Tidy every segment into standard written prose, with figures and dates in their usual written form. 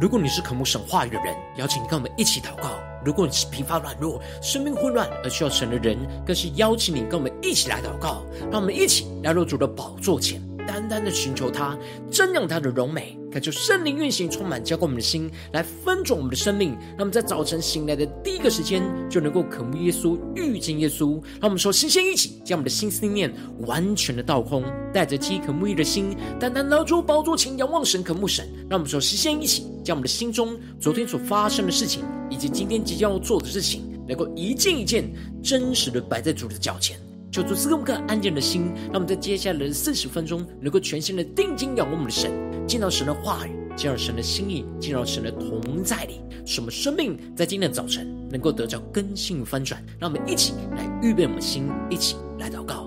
如果你是渴慕神话语的人，邀请你跟我们一起祷告。如果你是疲乏软弱、生命混乱而需要神的人，更是邀请你跟我们一起来祷告。让我们一起来到主的宝座前，单单的寻求他，瞻仰他的荣美，感受圣灵运行，充满浇灌我们的心，来分种我们的生命。让我们在早晨醒来的第一个时间，就能够渴慕耶稣，遇见耶稣。让我们说，先一起将我们的心思念完全的倒空，带着饥渴沐浴的心，单单拿出宝座前仰望神，渴慕神。让我们说，先一起将我们的心中昨天所发生的事情，以及今天即将要做的事情，能够一件一件真实的摆在主的脚前。求主赐给我们个安静的心，让我们在接下来的40分钟能够全心的定睛仰望我们的神，见到神的话语，见到神的心意，见到神的同在里，使我们生命在今天的早晨能够得到更新翻转。让我们一起来预备我们的心，一起来祷告。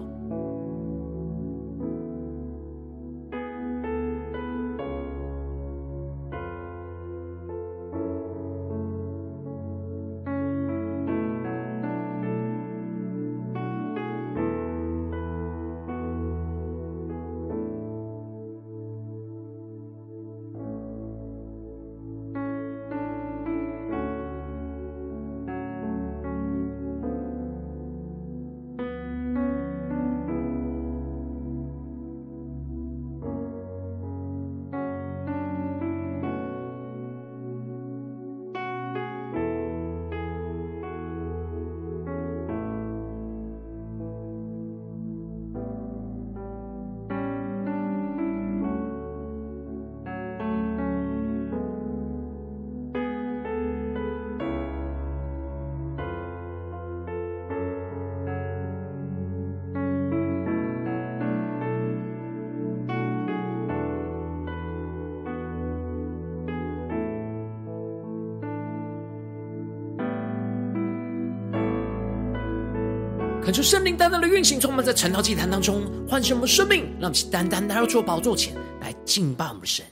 恳求圣灵单单的运行，从我们在晨祷祭坛当中唤醒我们生命，让我们单单来到主宝座前来敬拜我们的神。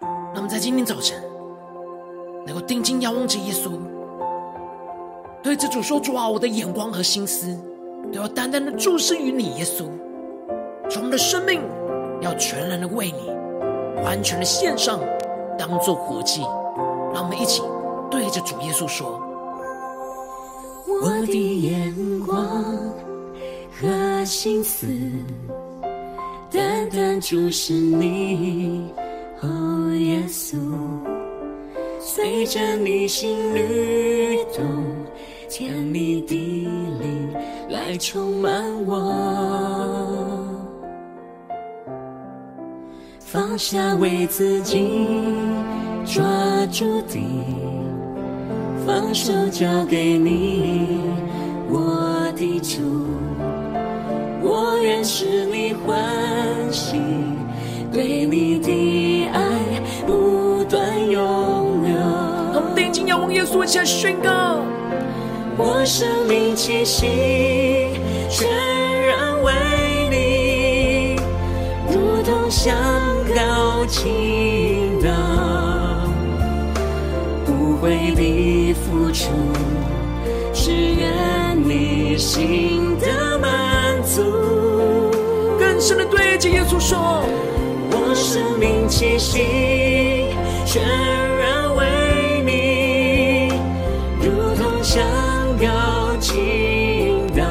让我们在今天早晨能够定睛仰望着耶稣，对着主说：主啊，我的眼光和心思都要单单的注视于你，耶稣。主，我们的生命要全然的为你，完全的献上，当作活祭。让我们一起对着主耶稣说。我的眼光和心思单单注视你，哦耶稣，随着你心律动，甜蜜的灵来充满我，放下为自己，抓住你，放手交给你，我的主，我愿使你欢喜，对你的爱不断永留。我们定睛仰望耶稣，一起来宣告：我生命气息全然为你，如同香膏倾倒，为你付出，只愿你心的满足。更深的对着耶稣说：我生命气息全然为你，如同香膏倾倒，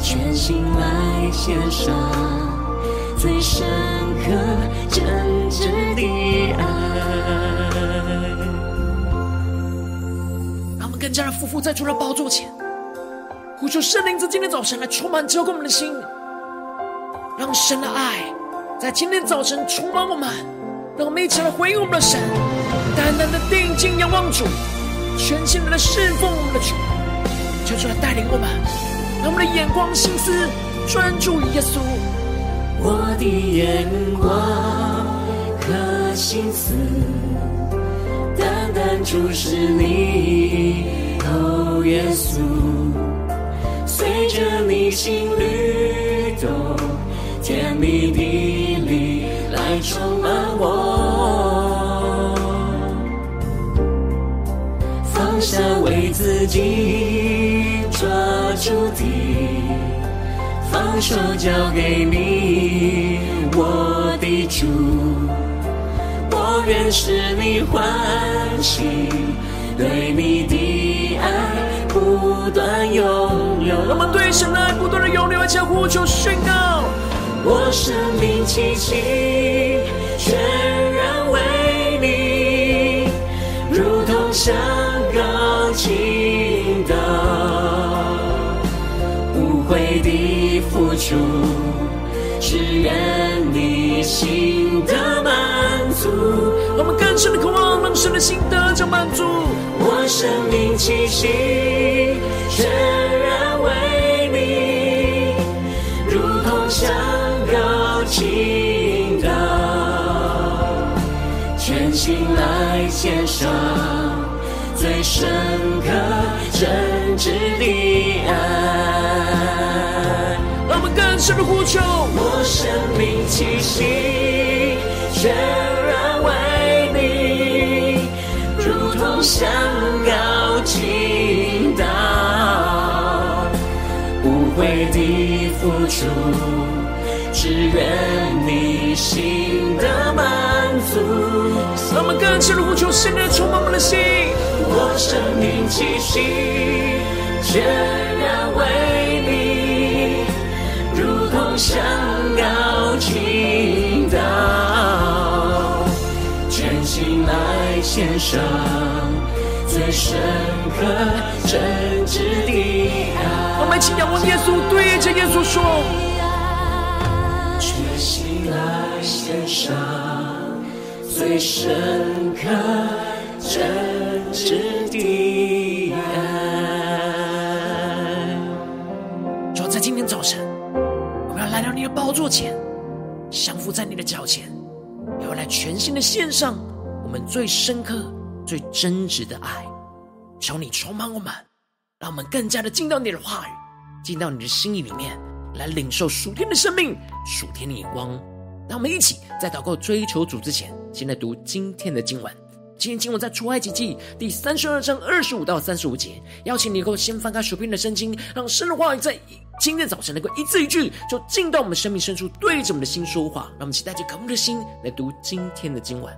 全心来献上最深刻真挚的爱。更加的夫妇在主的宝座前呼求圣灵，在今天早晨来充满浇灌我们的心，让神的爱在今天早晨充满我们。让我们一起来回应我们的神，单单的定睛仰望主，全心的侍奉我们的主。求主来带领我们，让我们的眼光心思专注于耶稣。我的眼光和心思单单注视你，哦耶稣，随着你心律动，甜蜜的力来充满我，放下为自己，抓住你，放手交给你，我的的主，我愿使你欢喜，对你的爱不断永流。我们对神的爱不断的永流，而且呼求宣告，我生命气息全然为你，如同香膏倾倒，无悔的付出，只愿你心得满足。我们更深的渴望，让神的心得着满足。我生命气息全然为你，如同香膏倾倒，全心来献上最深刻真挚的爱。让我们更深的呼求，我生命气息全然为你，如同香膏倾倒，无悔的付出，只愿你心的满足。让我们更深的呼求，现在充满我们的心，我生命气息全然为你，香膏倾倒，全心来献上最深刻真挚的爱。我们一起仰望耶稣，对着耶稣说，全心来献上最深刻真挚的爱。主，在今天早晨来到你的宝座前，降服在你的脚前，要来全新的献上我们最深刻最真挚的爱。求你充满我们，让我们更加的进到你的话语，进到你的心意里面，来领受属天的生命，属天的眼光。让我们一起在祷告追求主之前，先来读今天的经文。今天经文在出埃及记第32章25到35节。邀请你能够先翻开手边的圣经，让神的话语在今天早晨能够一字一句就进到我们生命深处，对着我们的心说话。让我们期待着渴慕的心来读今天的经文。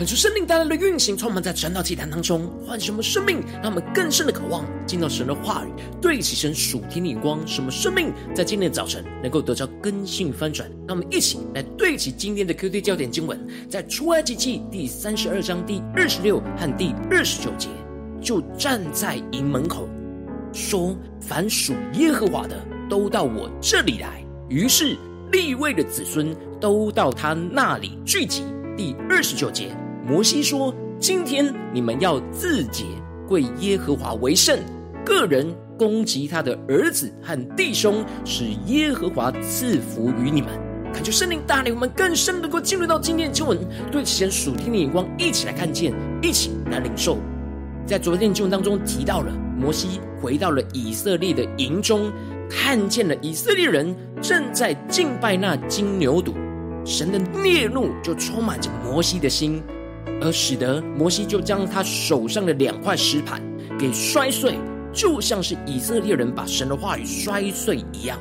恳求圣灵带来的运行，充满在晨祷祭坛当中，唤醒我们生命，让我们更深的渴望进到神的话语，对齐神属天的眼光，使我们生命在今天的早晨能够得到更新翻转。让我们一起来对齐今天的 QD 焦点经文，在出埃及记第32章第26和第29节，就站在营门口说，凡属耶和华的都到我这里来。于是利未的子孙都到他那里聚集。第29节，摩西说，今天你们要自洁，归耶和华为圣，个人攻击他的儿子和弟兄，使耶和华赐福于你们。感谢圣灵带领我们更深能够进入到今天的经文，对其神属天的眼光，一起来看见，一起来领受。在昨天经文当中提到了摩西回到了以色列的营中，看见了以色列人正在敬拜那金牛犊，神的烈怒就充满着摩西的心，而使得摩西就将他手上的2块石盘给摔碎，就像是以色列人把神的话语摔碎一样。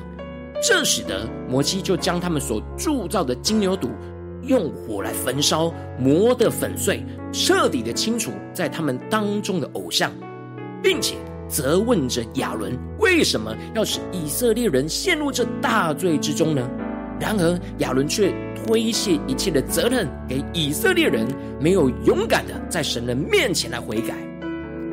这使得摩西就将他们所铸造的金牛犊用火来焚烧，磨得粉碎，彻底的清除在他们当中的偶像，并且责问着亚伦，为什么要使以色列人陷入这大罪之中呢？然而亚伦却推卸一切的责任给以色列人，没有勇敢的在神的面前来悔改。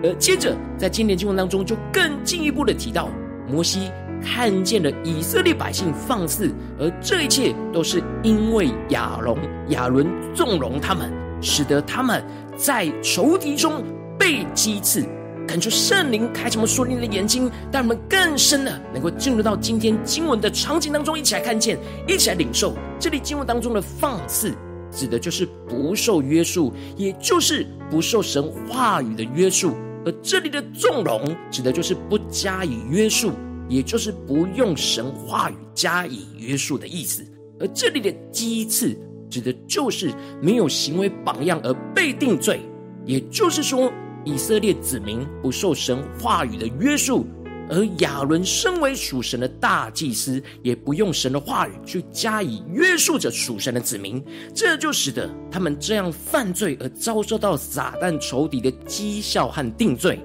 而接着在今天经文当中就更进一步的提到，摩西看见了以色列百姓放肆，而这一切都是因为亚伦纵容他们，使得他们在仇敌中被击刺。恳求圣灵开启我们属灵的眼睛，让我们更深的能够进入到今天经文的场景当中，一起来看见，一起来领受。这里经文当中的放肆，指的就是不受约束，也就是不受神话语的约束；而这里的纵容，指的就是不加以约束，也就是不用神话语加以约束的意思；而这里的击刺，指的就是没有行为榜样而被定罪，也就是说以色列子民不受神话语的约束，而亚伦身为属神的大祭司，也不用神的话语去加以约束着属神的子民，这就使得他们这样犯罪而遭受到撒旦仇敌的讥笑和定罪。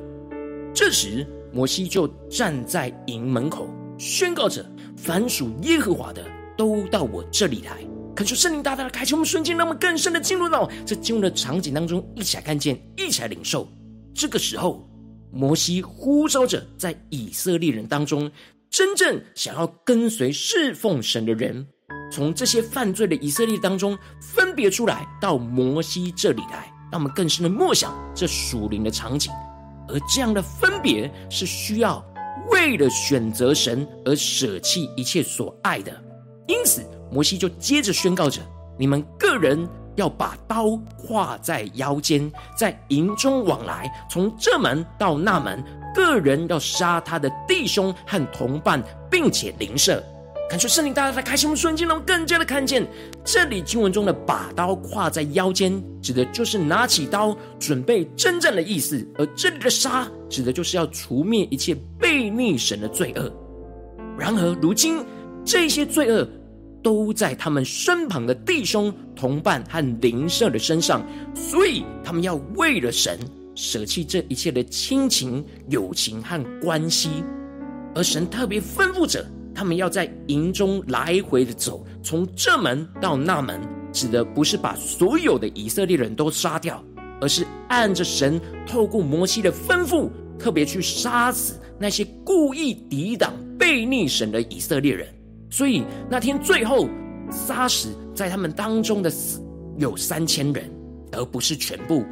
这时摩西就站在营门口宣告着，凡属耶和华的都到我这里来。恳求圣灵大大的开启我们瞬间，让我们更深的进入到这进入的场景当中，一起来看见，一起来领受。这个时候摩西呼召着在以色列人当中真正想要跟随侍奉神的人，从这些犯罪的以色列当中分别出来，到摩西这里来，让我们更深的默想这属灵的场景。而这样的分别是需要为了选择神而舍弃一切所爱的，因此摩西就接着宣告着，你们个人要把刀挎在腰间，在营中往来，从这门到那门，个人要杀他的弟兄和同伴，并且邻舍。感谢圣灵大家在开心的瞬间，让我们更加的看见，这里经文中的把刀挎在腰间，指的就是拿起刀准备征战的意思，而这里的杀，指的就是要除灭一切悖逆神的罪恶。然而如今这些罪恶都在他们身旁的弟兄、同伴和邻舍的身上，所以他们要为了神舍弃这一切的亲情、友情和关系。而神特别吩咐着他们要在营中来回的走，从这门到那门，指的不是把所有的以色列人都杀掉，而是按着神透过摩西的吩咐，特别去杀死那些故意抵挡悖逆神的以色列人。所以那天最后杀死在他们当中的有3000人，而不是全部。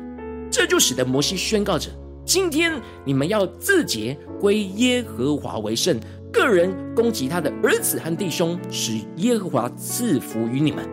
这就使得摩西宣告着，今天你们要自洁，归耶和华为圣，个人攻击他的儿子和弟兄，使耶和华赐福于你们。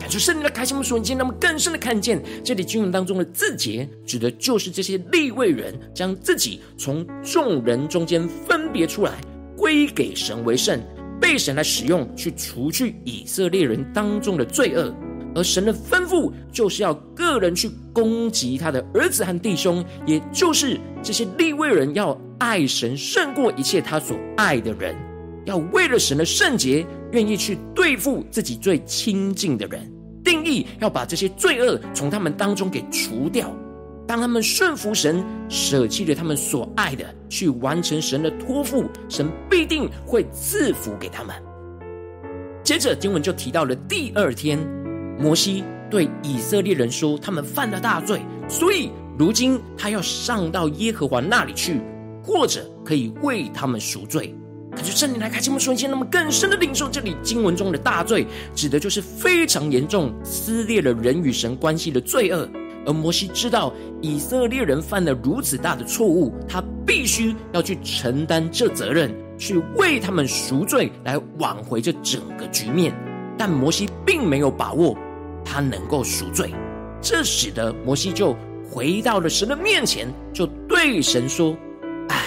感谢圣灵的开启我们瞬间，让我们更深的看见，这里经文当中的自洁，指的就是这些利未人将自己从众人中间分别出来，归给神为圣，被神来使用，去除去以色列人当中的罪恶。而神的吩咐就是要个人去攻击他的儿子和弟兄，也就是这些利未人要爱神胜过一切他所爱的人，要为了神的圣洁愿意去对付自己最亲近的人。定意要把这些罪恶从他们当中给除掉。当他们顺服神，舍弃了他们所爱的，去完成神的托付，神必定会赐福给他们。接着经文就提到了第二天，摩西对以色列人说他们犯了大罪，所以如今他要上到耶和华那里去，或者可以为他们赎罪。感觉圣灵来开启我们属灵眼睛，那么更深的领受这里经文中的大罪，指的就是非常严重撕裂了人与神关系的罪恶。而摩西知道以色列人犯了如此大的错误，他必须要去承担这责任，去为他们赎罪，来挽回这整个局面。但摩西并没有把握他能够赎罪，这使得摩西就回到了神的面前，就对神说：哎，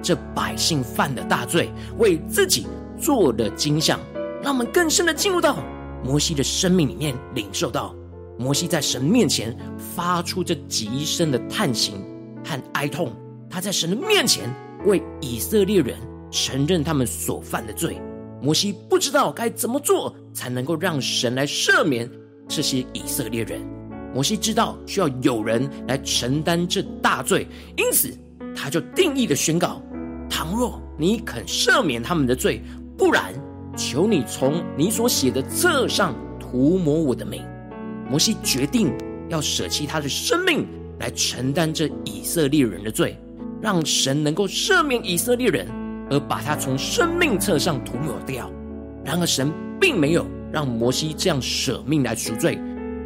这百姓犯了大罪，为自己做了金像。让我们更深的进入到摩西的生命里面，领受到摩西在神面前发出这极深的叹息和哀痛，他在神的面前为以色列人承认他们所犯的罪。摩西不知道该怎么做才能够让神来赦免这些以色列人，摩西知道需要有人来承担这大罪，因此他就定义的宣告：倘若你肯赦免他们的罪，不然求你从你所写的册上涂抹我的名。摩西决定要舍弃他的生命来承担这以色列人的罪，让神能够赦免以色列人，而把他从生命册上涂抹掉。然而神并没有让摩西这样舍命来赎罪，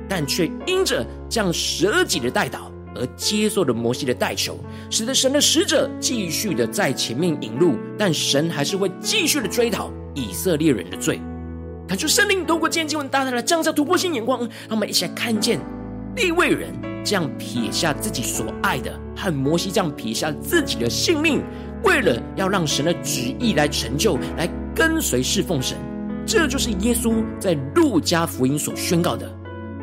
但却因着这样舍己的代祷而接受了摩西的代求，使得神的使者继续的在前面引路，但神还是会继续的追讨以色列人的罪。感谢圣灵透过今天经文大大的降下突破性眼光，让我们一起来看见利未人这样撇下自己所爱的，和摩西这样撇下自己的性命，为了要让神的旨意来成就，来跟随侍奉神。这就是耶稣在路加福音所宣告的：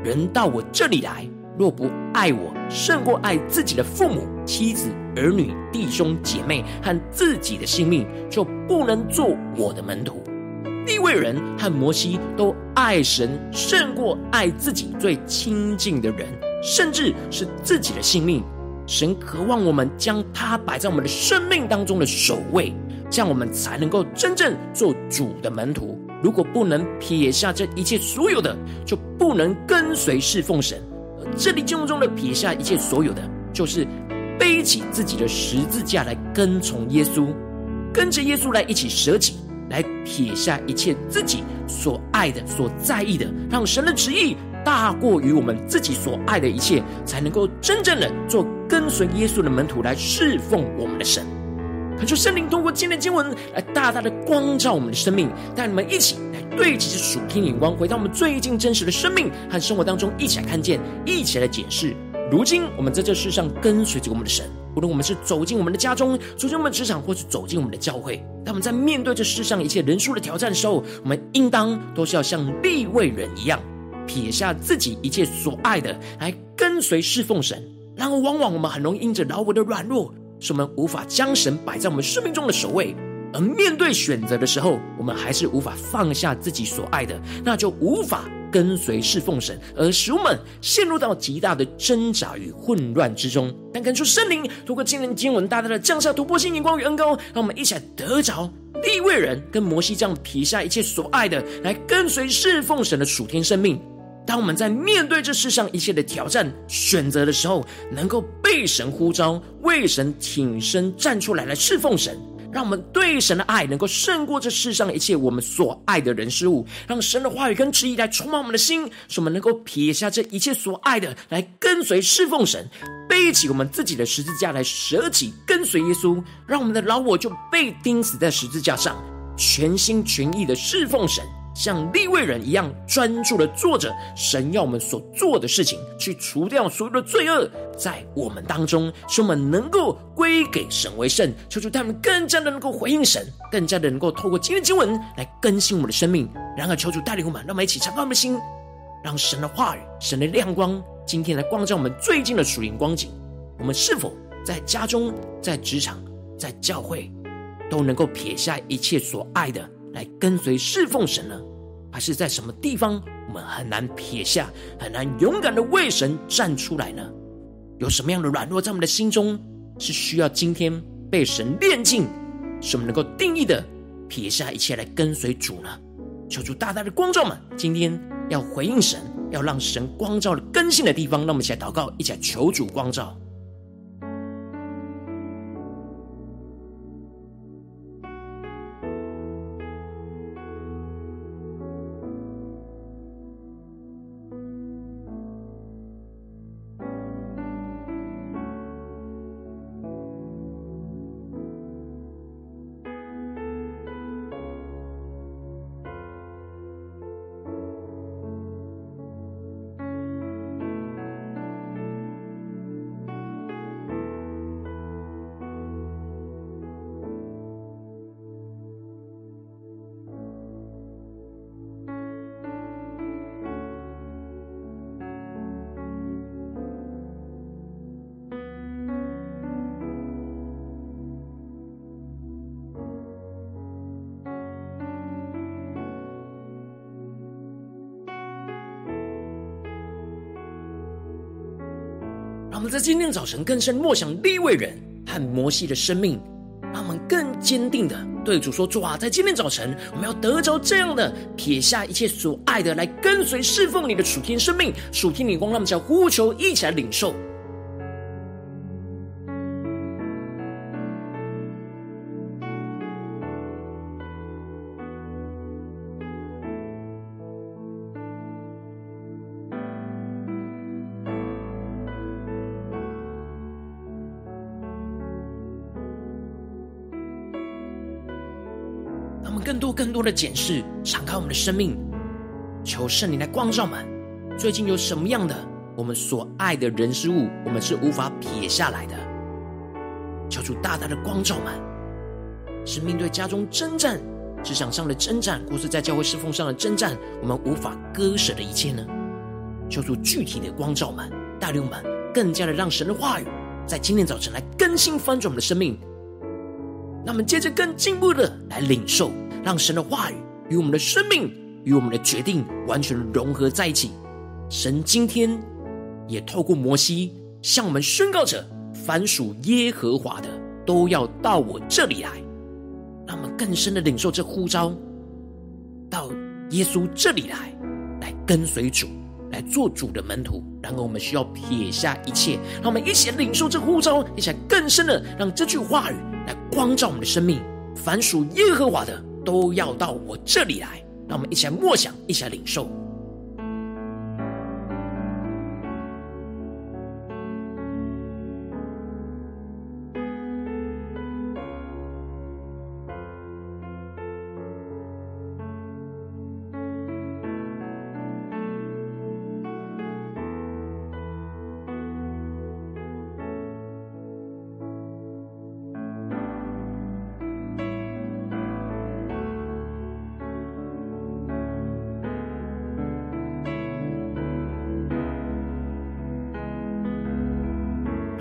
人到我这里来，若不爱我胜过爱自己的父母、妻子、儿女、弟兄、姐妹和自己的性命，就不能做我的门徒。利未人和摩西都爱神胜过爱自己最亲近的人，甚至是自己的性命。神渴望我们将他摆在我们的生命当中的首位，这样我们才能够真正做主的门徒。如果不能撇下这一切所有的，就不能跟随侍奉神。而这里经文中的撇下一切所有的，就是背起自己的十字架来跟从耶稣，跟着耶稣来一起舍己，来撇下一切自己所爱的、所在意的，让神的旨意大过于我们自己所爱的一切，才能够真正的做跟随耶稣的门徒，来侍奉我们的神。恳求圣灵通过今天的经文来大大的光照我们的生命，带你们一起来对齐属天眼光，回到我们最近真实的生命和生活当中，一起来看见，一起来解释。如今我们在这世上跟随着我们的神，无论我们是走进我们的家中，走进我们的职场，或是走进我们的教会，当我们在面对这世上一切人数的挑战的时候，我们应当都是要像利未人一样，撇下自己一切所爱的，来跟随侍奉神。然而往往我们很容易因着老我的软弱，使我们无法将神摆在我们生命中的首位，而面对选择的时候，我们还是无法放下自己所爱的，那就无法跟随侍奉神，而使我们陷入到极大的挣扎与混乱之中。但恳求圣灵透过今天经文大大的降下突破性眼光与恩膏，让我们一起来得着利未人跟摩西这样撇下一切所爱的，来跟随侍奉神的属天生命。当我们在面对这世上一切的挑战选择的时候，能够被神呼召，为神挺身站出来，来侍奉神，让我们对神的爱能够胜过这世上一切我们所爱的人事物，让神的话语跟旨意来充满我们的心，使我们能够撇下这一切所爱的，来跟随侍奉神，背起我们自己的十字架，来舍己跟随耶稣，让我们的老我就被钉死在十字架上，全心全意的侍奉神，像利未人一样专注的做着神要我们所做的事情，去除掉所有的罪恶在我们当中，使我们能够归给神为圣。求主他们更加的能够回应神，更加的能够透过今天的经文来更新我们的生命。然而求主带领我们，让我们一起敞开我们的心，让神的话语、神的亮光今天来光照我们最近的属灵光景。我们是否在家中、在职场、在教会都能够撇下一切所爱的，来跟随侍奉神呢？还是在什么地方我们很难撇下，很难勇敢的为神站出来呢？有什么样的软弱在我们的心中是需要今天被神炼净，使我们能够定义的撇下一切来跟随主呢？求主大大的光照们今天要回应神，要让神光照的更新的地方。让我们一起来祷告，一起来求主光照。我们在今天早晨更深默想利未人和摩西的生命，让我们更坚定的对主说：主啊，在今天早晨我们要得着这样的撇下一切所爱的来跟随侍奉你的属天生命，属天灵光。让我们想呼求，一起来领受。更多的检视，敞开我们的生命，求圣灵来光照们。最近有什么样的我们所爱的人事物，我们是无法撇下来的？求主大大的光照们，是面对家中征战、职场上的征战，或是在教会侍奉上的征战，我们无法割舍的一切呢？求主具体的光照们，带领我们更加的让神的话语在今天早晨来更新翻转我们的生命。让我们接着更进步的来领受，让神的话语与我们的生命与我们的决定完全融合在一起。神今天也透过摩西向我们宣告着：凡属耶和华的都要到我这里来。让我们更深的领受这呼召，到耶稣这里来，来跟随主，来做主的门徒。然而我们需要撇下一切。让我们一起来领受这呼召，一起来更深的让这句话语来光照我们的生命。凡属耶和华的都要到我这里来。让我们一起来默想，一起来领受。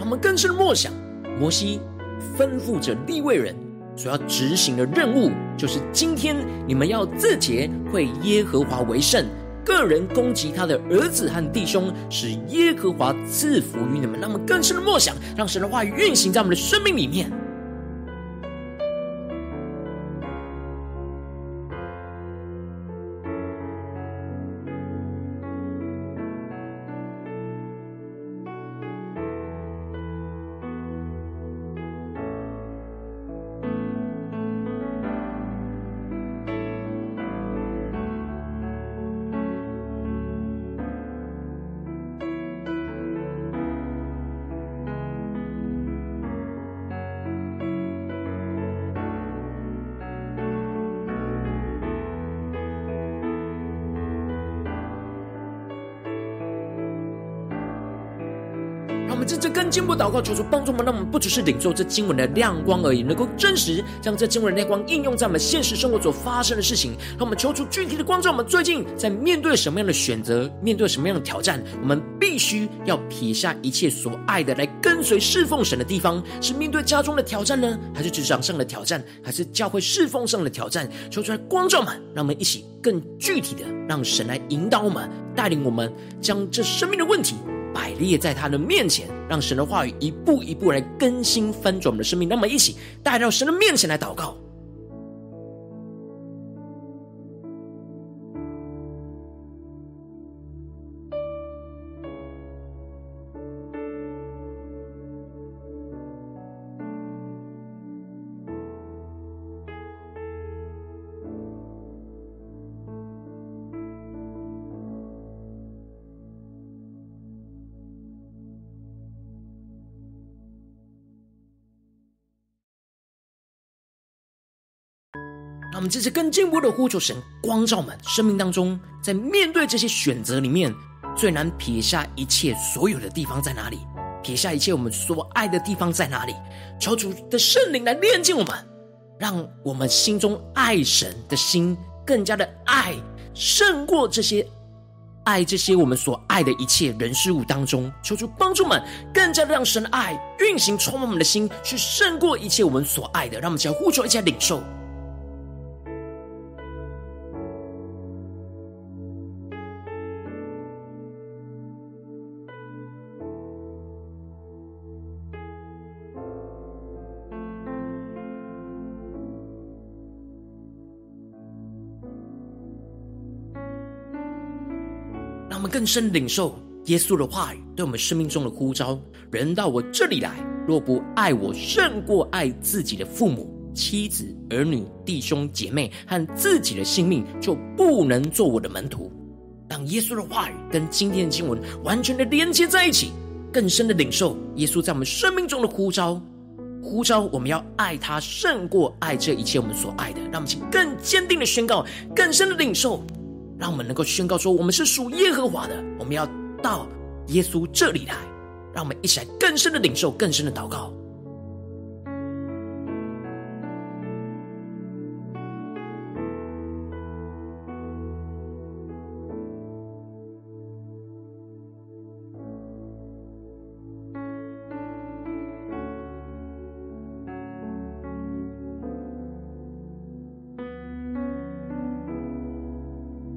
我们更深默想，摩西吩咐着利未人所要执行的任务，就是今天你们要自洁，为耶和华为圣，个人攻击他的儿子和弟兄，使耶和华赐福于你们。让我们更深的默想，让神的话语运行在我们的生命里面。让我们真正更进一步祷告，求主帮助我们，让我们不只是领受这经文的亮光而已，能够真实将这经文的亮光应用在我们现实生活所发生的事情。让我们求主具体的光照我们最近在面对什么样的选择，面对什么样的挑战，我们必须要撇下一切所爱的来跟随侍奉神的地方，是面对家中的挑战呢，还是职场上的挑战，还是教会侍奉上的挑战？求出来光照们，让我们一起更具体的让神来引导我们，带领我们将这生命的问题摆列在他的面前，让神的话语一步一步来更新翻转我们的生命。让我们一起带到神的面前来祷告。我们这次更进一步的呼求神光照们生命当中，在面对这些选择里面，最难撇下一切所有的地方在哪里？撇下一切我们所爱的地方在哪里？求主的圣灵来炼净我们，让我们心中爱神的心更加的爱，胜过这些爱这些我们所爱的一切人事物当中。求主帮助们更加的让神爱运行充满我们的心，去胜过一切我们所爱的。让我们一起来呼求，一起来领受。我们更深领受耶稣的话语对我们生命中的呼召，人到我这里来，若不爱我胜过爱自己的父母、妻子、儿女、弟兄、姐妹和自己的性命，就不能做我的门徒。让耶稣的话语跟今天的经文完全的连接在一起，更深的领受耶稣在我们生命中的呼召我们要爱他胜过爱这一切我们所爱的。让我们请更坚定的宣告，更深的领受，让我们能够宣告说我们是属耶和华的，我们要到耶稣这里来。让我们一起来更深的领受，更深的祷告。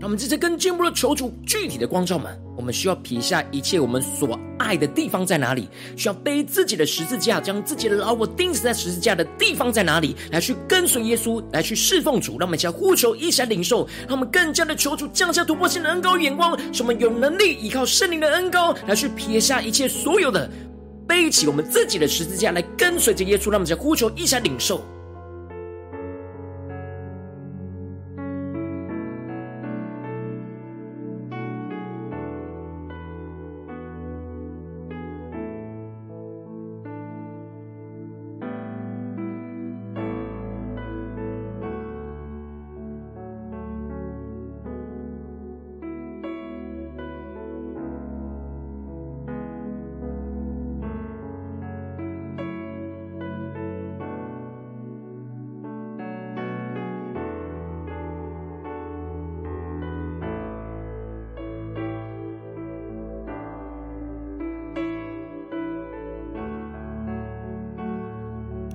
我们这次更进一步的求主具体的光照们，我们需要撇下一切我们所爱的地方在哪里？需要背自己的十字架，将自己的老我钉死在十字架的地方在哪里？来去跟随耶稣，来去侍奉主。让我们一起来呼求，一起来领受，让我们更加的求主降下突破性的恩膏眼光，使我们有能力依靠圣灵的恩膏来去撇下一切所有的，背起我们自己的十字架来跟随着耶稣。让我们一起来呼求，一起来领受。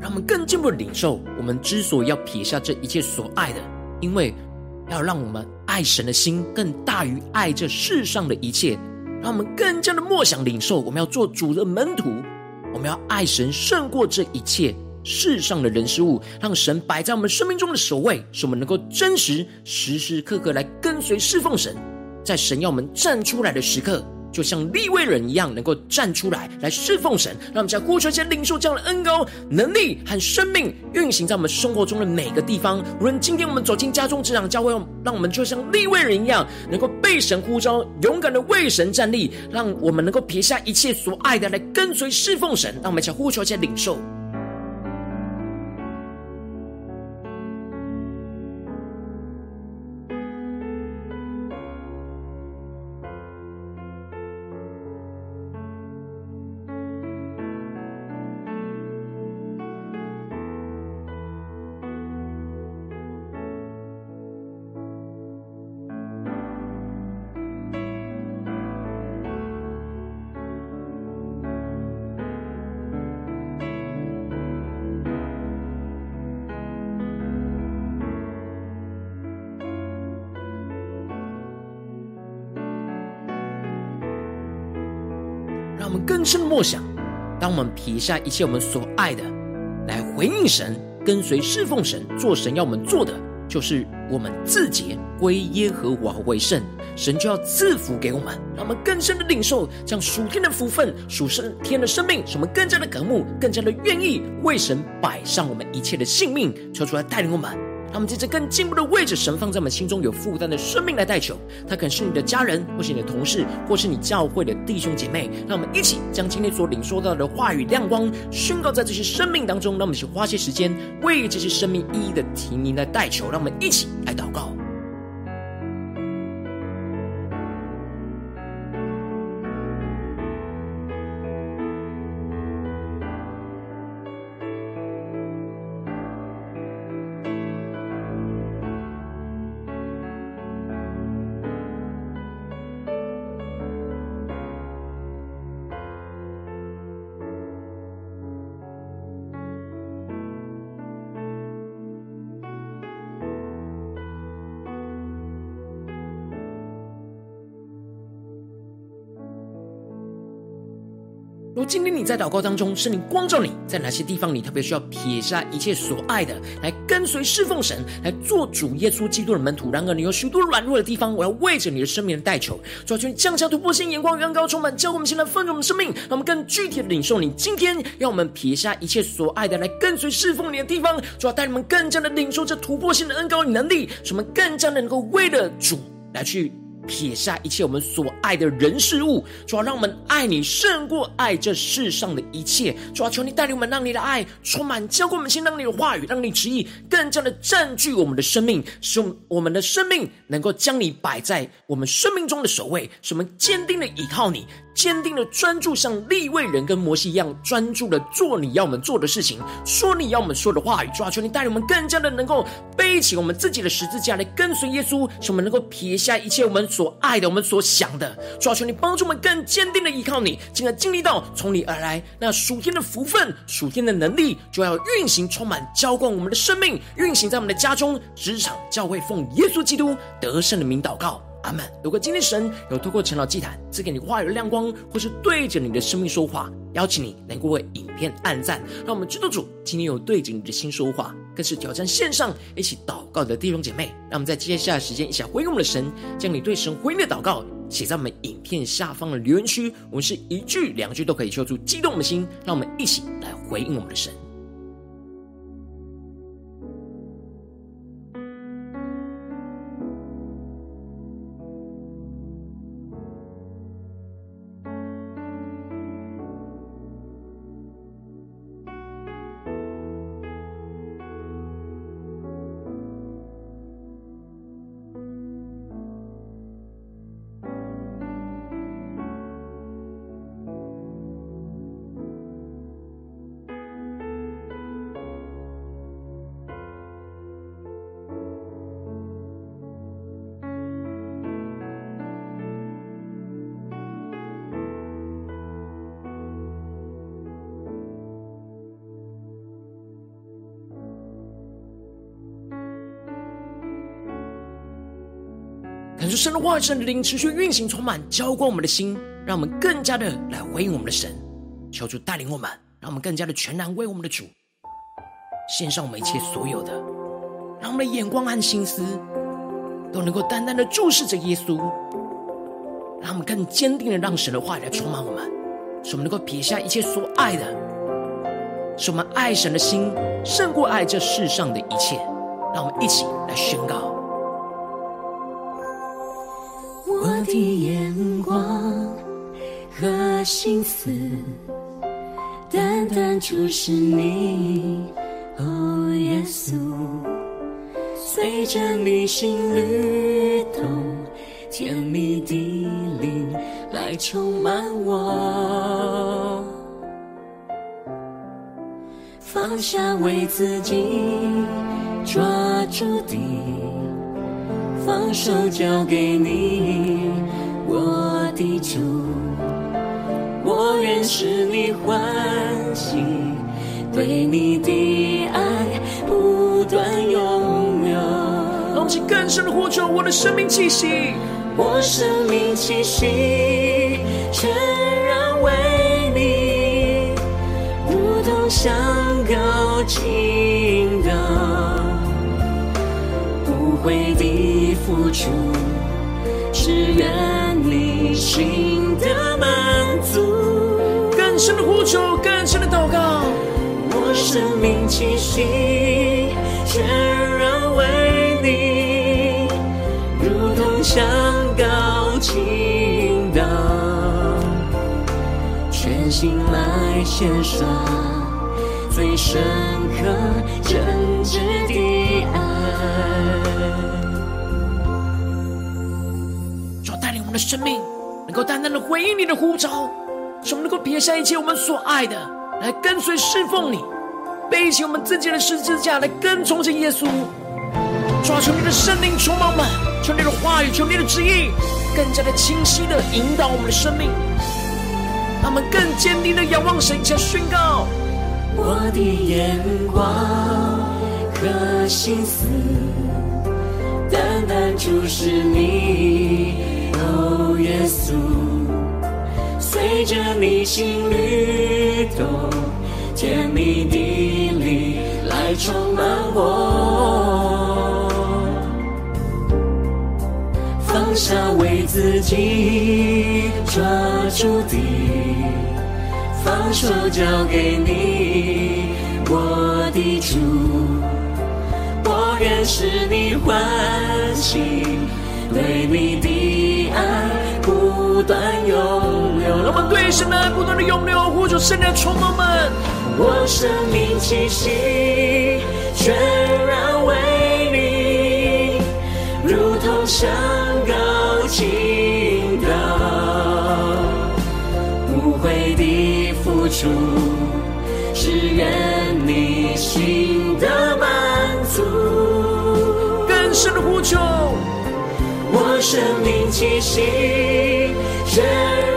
我们更进一步领受，我们之所以要撇下这一切所爱的，因为要让我们爱神的心更大于爱这世上的一切。让我们更加的默想领受，我们要做主的门徒，我们要爱神胜过这一切世上的人事物，让神摆在我们生命中的首位，使我们能够真实时时刻刻来跟随侍奉神。在神要我们站出来的时刻，就像利未人一样，能够站出来来侍奉神。让我们在呼求前领受这样的恩膏、能力和生命，运行在我们生活中的每个地方。无论今天我们走进家中、职场、教会，让我们就像利未人一样，能够被神呼召，勇敢的为神站立。让我们能够撇下一切所爱的，来跟随侍奉神。让我们在呼求前领受。们更深的默想，当我们撇下一切我们所爱的来回应神，跟随侍奉神，做神要我们做的，就是我们自洁归耶和华为圣，神就要赐福给我们，让我们更深的领受这样属天的福分，属天的生命，使我们更加的渴慕，更加的愿意为神摆上我们一切的性命。求主来带领我们，让我们接着更进步的为着神放在我们心中有负担的生命来代求，他可能是你的家人，或是你的同事，或是你教会的弟兄姐妹。让我们一起将今天所领受到的话语亮光宣告在这些生命当中，让我们一起花些时间为这些生命一一的提名来代求。让我们一起来祷告。如今天你在祷告当中，圣灵光照你在哪些地方你特别需要撇下一切所爱的，来跟随侍奉神，来做主耶稣基督的门徒。然而你有许多软弱的地方，我要为着你的生命代求，主要求你降下突破性眼光，远高充满，教我们现在丰盛我们生命，让我们更具体的领受你今天让我们撇下一切所爱的来跟随侍奉你的地方，主要带你们更加的领受这突破性的恩膏与能力，使我们更加能够为了主来去撇下一切我们所爱的人事物。主啊，让我们爱你胜过爱这世上的一切。主啊，求你带领我们，让你的爱充满浇灌我们心，让你的话语，让你旨意更加的占据我们的生命，使我们的生命能够将你摆在我们生命中的首位，使我们坚定的倚靠你，坚定的专注，像利未人跟摩西一样专注的做你要我们做的事情，说你要我们说的话语。主啊，求你带领我们更加的能够背起我们自己的十字架来跟随耶稣，使我们能够撇下一切我们所爱的，我们所想的。主啊，求你帮助我们更坚定的依靠你，进而经历到从你而来那属天的福分，属天的能力，就要运行充满浇灌我们的生命，运行在我们的家中、职场、教会。奉耶稣基督得胜的名祷告，阿们。如果今天神有透过陈老祭坛赐给你话语的亮光，或是对着你的生命说话，邀请你能够为影片按赞，让我们知道主今天有对着你的心说话，更是挑战线上一起祷告的弟兄姐妹。让我们在接下来的时间一起回应我们的神，将你对神回应的祷告写在我们影片下方的留言区，我们是一句两句都可以说出激动我们的心，让我们一起来回应我们的神。神的话语、神的灵持续运行，充满浇灌我们的心，让我们更加的来回应我们的神。求主带领我们，让我们更加的全然为我们的主献上我们一切所有的，让我们的眼光和心思都能够单单的注视着耶稣，让我们更坚定的让神的话语来充满我们，使我们能够撇下一切所爱的，使我们爱神的心胜过爱这世上的一切。让我们一起来宣告：我的眼光和心思单单注视你，哦耶稣，随着你心律动，甜蜜的灵来充满我，放下为自己，抓住你，放手交给你，我的主，我愿使你欢喜，对你的爱不断拥有。让我们去更深的呼求，我的生命气息，我生命气息，全然为无悔的付出，只愿你心的满足。更深的呼求，更深的祷告，我生命气息全然为你，如同香膏倾倒，全心来献上。最深刻真挚的爱，主带领我们的生命能够单单的回应你的呼召，使我们能够撇下一切我们所爱的，来跟随侍奉你，背起我们自己的十字架来跟从着耶稣。主啊，求你的圣灵充满我们，求你的话语，求你的旨意更加的清晰的引导我们的生命，让我们更坚定的仰望神，加宣告我的眼光和心思，单单注视你，哦，耶稣，随着你心律动，甜蜜的力来充满我，放下为自己抓住的，放手交给你，我的主，我愿使你欢喜，对你的爱不断永流。让我们对神的爱不断的永流，呼求圣灵充满我们。我生命气息全然为你，如同香膏倾倒，无悔的付出，只愿你心的满足。更深的呼求，我生命气息全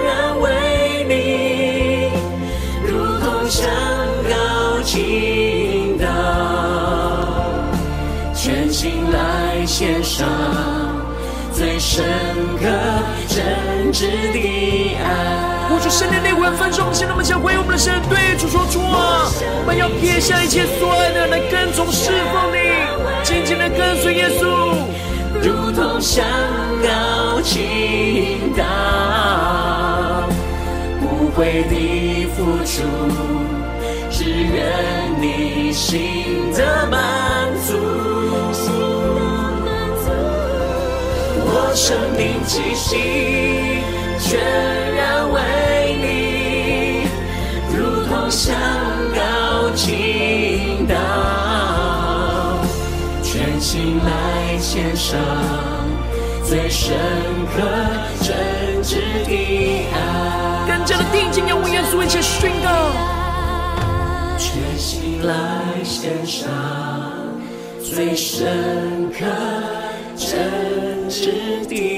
然为你，如同香膏倾倒，全心来献上最深刻真挚的爱。呼出圣灵烈火焚烧我们心，那么想回应我们的神，对主说：主啊，我们要撇下一切所爱的，来跟从侍奉你，紧紧的跟随耶稣，如同香膏倾倒，无悔的付出，只愿你心的满足。我生命气息全然为你，如同香膏倾倒，全心来献上最深刻真挚的爱。更加的定睛仰望耶稣，一起宣告，全心来献上最深刻真挚的爱。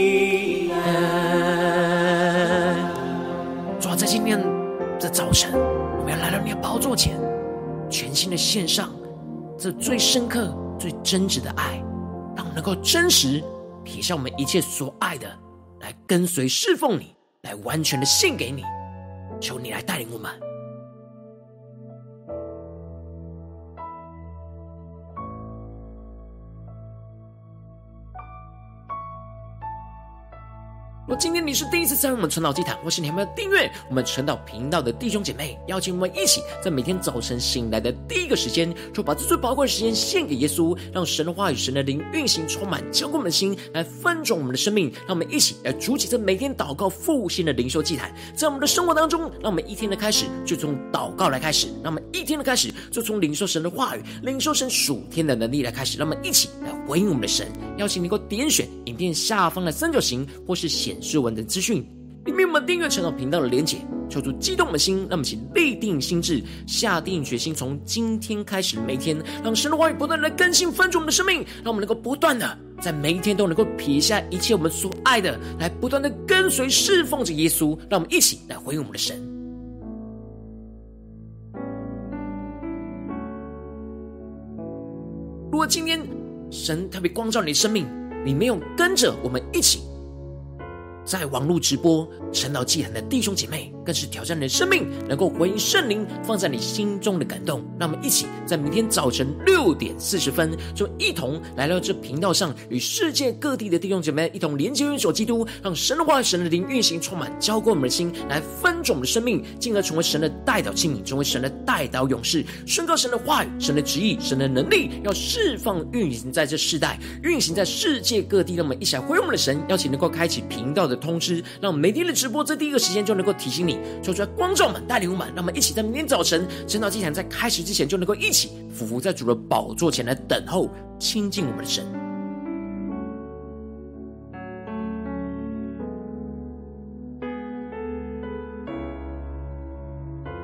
在今天的早晨，我们要来到你的宝座前，全心的献上这最深刻最真挚的爱，让我们能够真实撇下我们一切所爱的，来跟随侍奉你，来完全的献给你。求你来带领我们。如果今天你是第一次参与我们晨祷祭坛，或是你还没有订阅我们晨祷频道的弟兄姐妹，邀请我们一起在每天早晨醒来的第一个时间，就把这最宝贵的时间献给耶稣，让神的话语、神的灵运行充满，浇灌我们的心，来翻转我们的生命。让我们一起来筑起这每天祷告复兴的灵修祭坛，在我们的生活当中，让我们一天的开始就从祷告来开始，让我们一天的开始就从领受神的话语、领受神属天的能力来开始。让我们一起来回应我们的神，邀请你能够点选影片下方的三角形，或是显示文的资讯里面我们订阅晨祷频道的连结，求主激动我们的心，让我们一起立定心志，下定决心，从今天开始每天，让神的话语不断的更新翻转我们的生命，让我们能够不断的在每一天都能够撇下一切我们所爱的，来不断的跟随侍奉着耶稣。让我们一起来回应我们的神。如果今天神特别光照你的生命，你没有跟着我们一起在网络直播晨祷祭坛的弟兄姐妹，更是挑战你的生命能够回应圣灵放在你心中的感动。让我们一起在明天早晨6点40分就一同来到这频道上，与世界各地的弟兄姐妹一同连接、元首基督，让神的话、神的灵运行，充满浇灌我们的心，来分种我们的生命，进而成为神的代祷器皿，成为神的代祷勇士，宣告神的话语、神的旨意、神的能力，要释放运行在这世代，运行在世界各地。让我们一起来回应我们的神，邀请能够开启频道的通知，让我们每天的直播在第一个时间就能够提醒你。求主光照们、带领我们，让我们一起在明天早晨晨祷祭坛在开始之前，就能够一起俯伏在主的宝座前来等候亲近我们的神。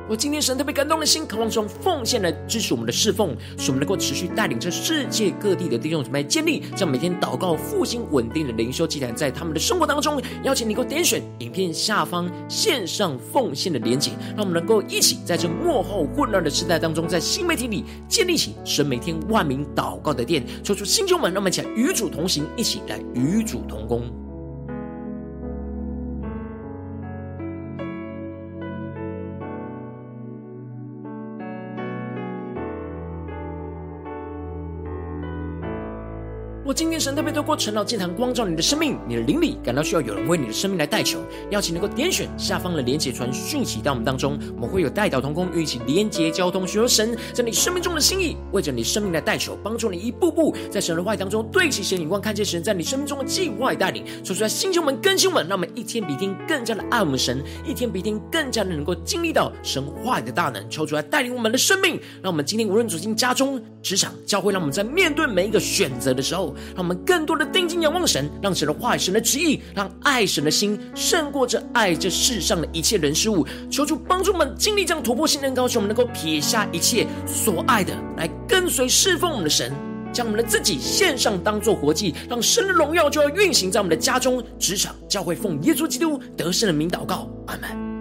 我今天神特别感动的心，渴望从奉献来支持我们的侍奉，使我们能够持续带领着世界各地的弟兄姊妹建立这样每天祷告复兴稳定的灵修祭坛，在他们的生活当中，邀请你能够点选影片下方线上奉献的连结，让我们能够一起在这幕后混乱的时代当中，在新媒体里建立起神每天万名祷告的殿。抽出心胸门，让我们一起来与主同行，一起来与主同工。我今天神特别透过晨祷祭坛光照你的生命，你的灵里感到需要有人为你的生命来代求，邀请能够点选下方的连结传讯息到我们当中，我们会有代祷同工与一起连结交通，寻求神在你生命中的心意，为着你生命来代求，帮助你一步步在神的话语当中对齐神眼光，看见神在你生命中的计划与带领。说出来，弟兄们、更新们，让我们一天比一天更加的爱我们神，一天比一天更加的能够经历到神话语的大能。求主来带领我们的生命，让我们今天无论走进家中、职场、教会，让我们在面对每一个选择的时候，让我们更多的定睛仰望神，让神的话语、神的旨意，让爱神的心胜过这爱这世上的一切人事物。求主帮助我们经历这样突破性的高，使我们能够撇下一切所爱的，来跟随侍奉我们的神，将我们的自己献上当作活祭，让神的荣耀就要运行在我们的家中、职场、教会。奉耶稣基督得胜的名祷告，阿们。